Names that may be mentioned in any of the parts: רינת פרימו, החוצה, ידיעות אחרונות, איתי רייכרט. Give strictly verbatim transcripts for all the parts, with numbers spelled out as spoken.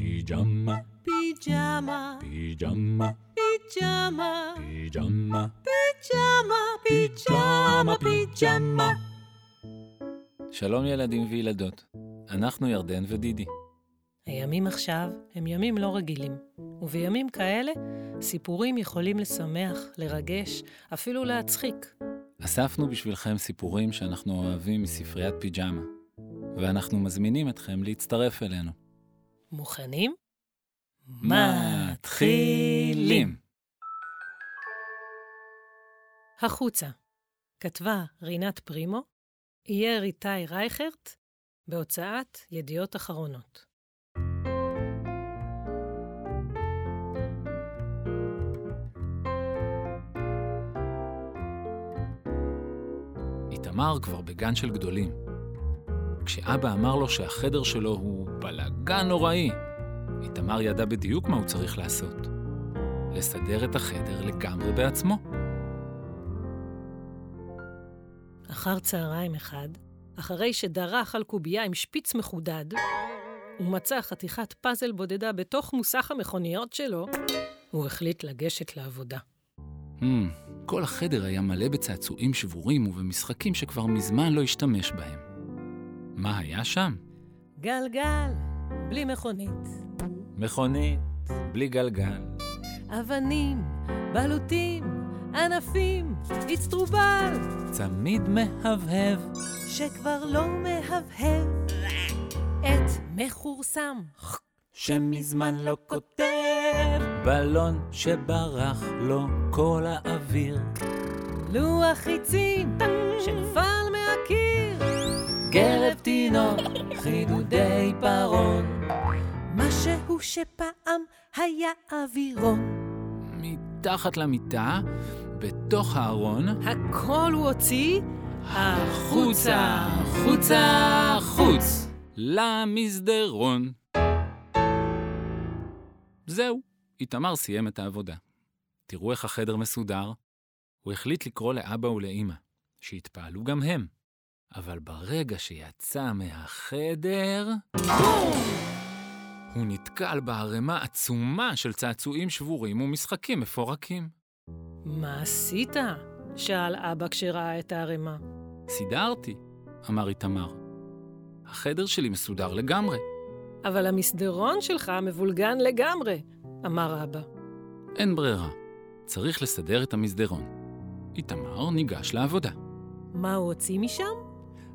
פיג'מה, פיג'מה, פיג'מה, פיג'מה, פיג'מה, פיג'מה, פיג'מה. שלום ילדים וילדות, אנחנו ירדן ודידי. הימים עכשיו הם ימים לא רגילים, ובימים כאלה סיפורים יכולים לשמח, לרגש, אפילו להצחיק. אספנו בשבילכם סיפורים שאנחנו אוהבים מספריית פיג'מה, ואנחנו מזמינים אתכם להצטרף אלינו. מוכנים? מתחילים! החוצה, כתבה רינת פרימו, אייר איתי רייכרט, בהוצאת ידיעות אחרונות. התאמר כבר בגן של גדולים. כשאבא אמר לו שהחדר שלו הוא בלגן נוראי, התאמר ידע בדיוק מה הוא צריך לעשות. לסדר את החדר לגמרי בעצמו. אחר צהריים אחד, אחרי שדרך על קובייה עם שפיץ מחודד, הוא מצא חתיכת פאזל בודדה בתוך מוסך המכוניות שלו, הוא החליט לגשת לעבודה. Hmm, כל החדר היה מלא בצעצועים שבורים ובמשחקים שכבר מזמן לא השתמש בהם. מה היה שם? גלגל, בלי מכונית. מכונית, בלי גלגל. אבנים, בלוטים, ענפים, אצטרובל. צמיד מהבהב. שכבר לא מהבהב. את מחורסם. שמזמן לא כותב. בלון שברח לו כל האוויר. לוח חיצים שנפל מהקיר. גרב תינוק, חידודי פרון. משהו שפעם היה אווירון. מתחת למיטה, בתוך הארון, הכל הוא הוציא החוצה, חוצה, חוץ, למסדרון. זהו, התאמר סיים את העבודה. תראו איך החדר מסודר. הוא החליט לקרוא לאבא ולאמא, שהתפעלו גם הם. אבל ברגע שיצא מהחדר, הוא נתקל בערימה עצומה של צעצועים שבורים ומשחקים מפורקים. מה עשית? שאל אבא כשראה את הערימה. סידרתי, אמר התאמר. החדר שלי מסודר לגמרי. אבל המסדרון שלך מבולגן לגמרי, אמר אבא. אין ברירה, צריך לסדר את המסדרון. התאמר ניגש לעבודה. מה הוא הוציא משם?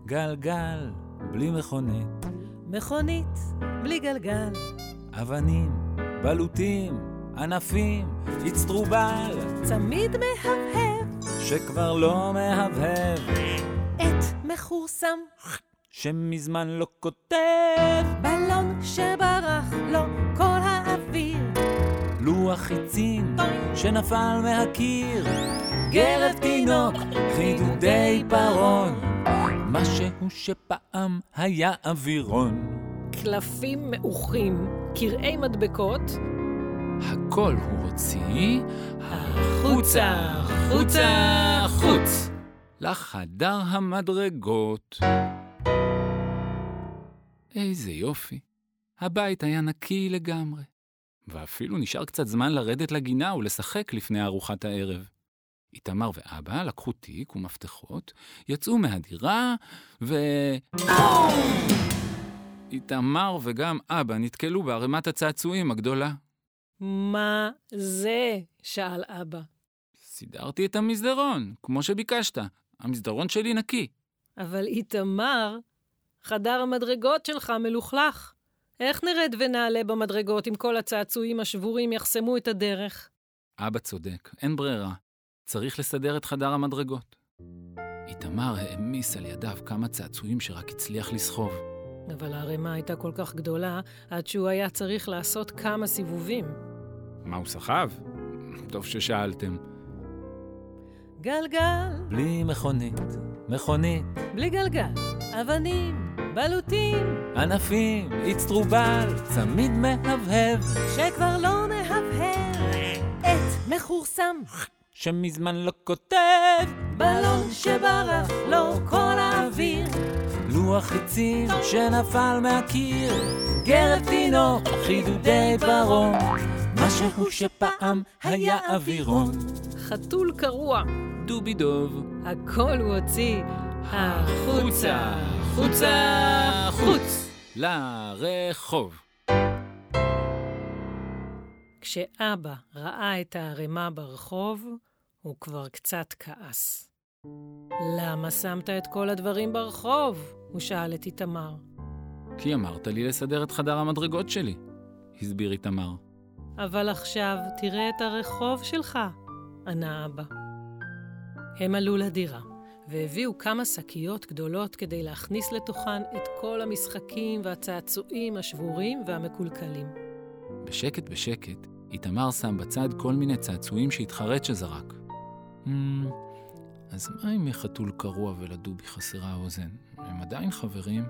גלגל, בלי מכונית. מכונית, בלי גלגל. אבנים, בלוטים, ענפים, אצטרובל. צמיד מהבהב. שכבר לא מהבהב. את מחורסם. שמזמן לא כותב. בלון שברח לו כל האוויר. לוח חיצים שנפל מהקיר. גרב תינוק, חידודי פרון. משהו שפעם היה אווירון. קלפים מאוחים, קרעי מדבקות. הכל הוא הוציא החוצה, חוצה, חוץ, לחדר המדרגות. איזה יופי, הבית היה נקי לגמרי, ואפילו נשאר קצת זמן לרדת לגינה ולשחק לפני ארוחת הערב. התאמר ואבא לקחו תיק ומפתחות, יצאו מהדירה ו... התאמר וגם אבא נתקלו בערימת הצעצועים הגדולה. מה זה? שאל אבא. סידרתי את המסדרון, כמו שביקשת. המסדרון שלי נקי. אבל התאמר, חדר המדרגות שלך מלוכלך. איך נרד ונעלה במדרגות אם כל הצעצועים השבורים יחסמו את הדרך? אבא צודק, אין ברירה. צריך לסדר את חדר המדרגות. התאמר העמיס על ידיו כמה צעצועים שרק הצליח לסחוב. אבל הערימה הייתה כל כך גדולה, עד שהוא היה צריך לעשות כמה סיבובים. מה הוא סחב? טוב ששאלתם. גלגל. בלי מכונית. מכונית. בלי גלגל. אבנים. בלוטים. ענפים. אצטרובל. צמיד מהבהב. שכבר לא מהבהב. את מחורסם. שמזמן לא כותב. בלון שברח לו כל האוויר. לוח עצים שנפל מהקיר, גרב תינוק, חידודי פרון, משהו שפעם היה אווירון. חתול קרוע, דובי דוב, הכל הוא הוציא החוצה, חוצה, חוץ, לרחוב. כשאבא ראה את הערימה ברחוב, הוא כבר קצת כעס. למה שמת את כל הדברים ברחוב? הוא שאל את איתמר. כי אמרת לי לסדר את חדר המדרגות שלי, הסביר איתמר. אבל עכשיו תראה את הרחוב שלך, ענה אבא. הם עלו לדירה והביאו כמה שקיות גדולות כדי להכניס לתוכן את כל המשחקים והצעצועים השבורים והמקולקלים. בשקט בשקט איתמר שם בצד כל מיני צעצועים שהתחרט שזרק. אז מה אם החתול קרוע ולדובי חסרה האוזן? הם עדיין חברים,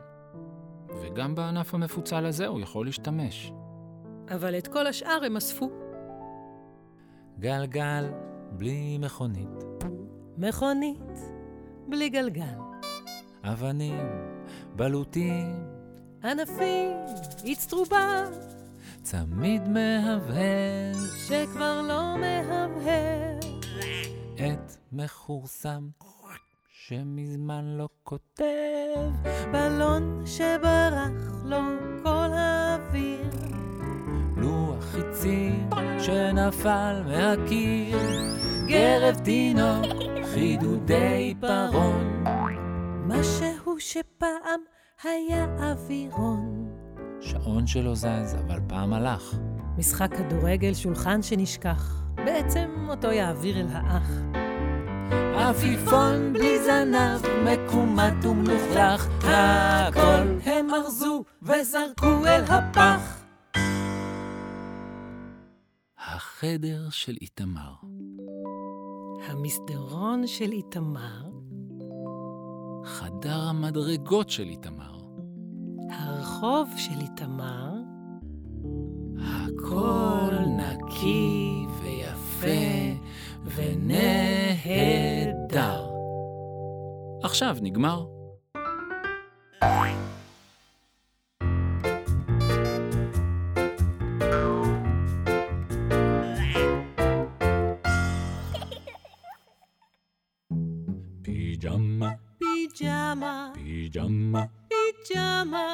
וגם בענף המפוצל הזה הוא יכול להשתמש. אבל את כל השאר הם אספו. גלגל בלי מכונית, מכונית בלי גלגל, אבנים, בלוטים, ענפים, הצטרובה, צמיד מהבהב שכבר לא מהבהב, את מחורסם שמזמן לא כותב, בלון שברח לו כל האוויר, לוח חיצים שנפל מהקיר, גרב תינוק, חידודי פרון, משהו שפעם היה אווירון, שעון שלו זז אבל פעם הלך, משחק כדורגל, שולחן שנשכח, בעצם אותו יעביר אל האח, אפיפון בלי זנב, מקומט ומלוכלך, הכל הם ארזו וזרקו אל הפח. החדר של איתמר, המסדרון של איתמר, חדר המדרגות של איתמר, הרחוב של איתמר, הכל נקי ויפה ונהדר. עכשיו נגמר. פיג'מה, פיג'מה, פיג'מה, פיג'מה,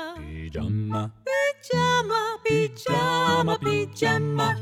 פיג'מה, פיג'מה, פיג'מה, פיג'מה,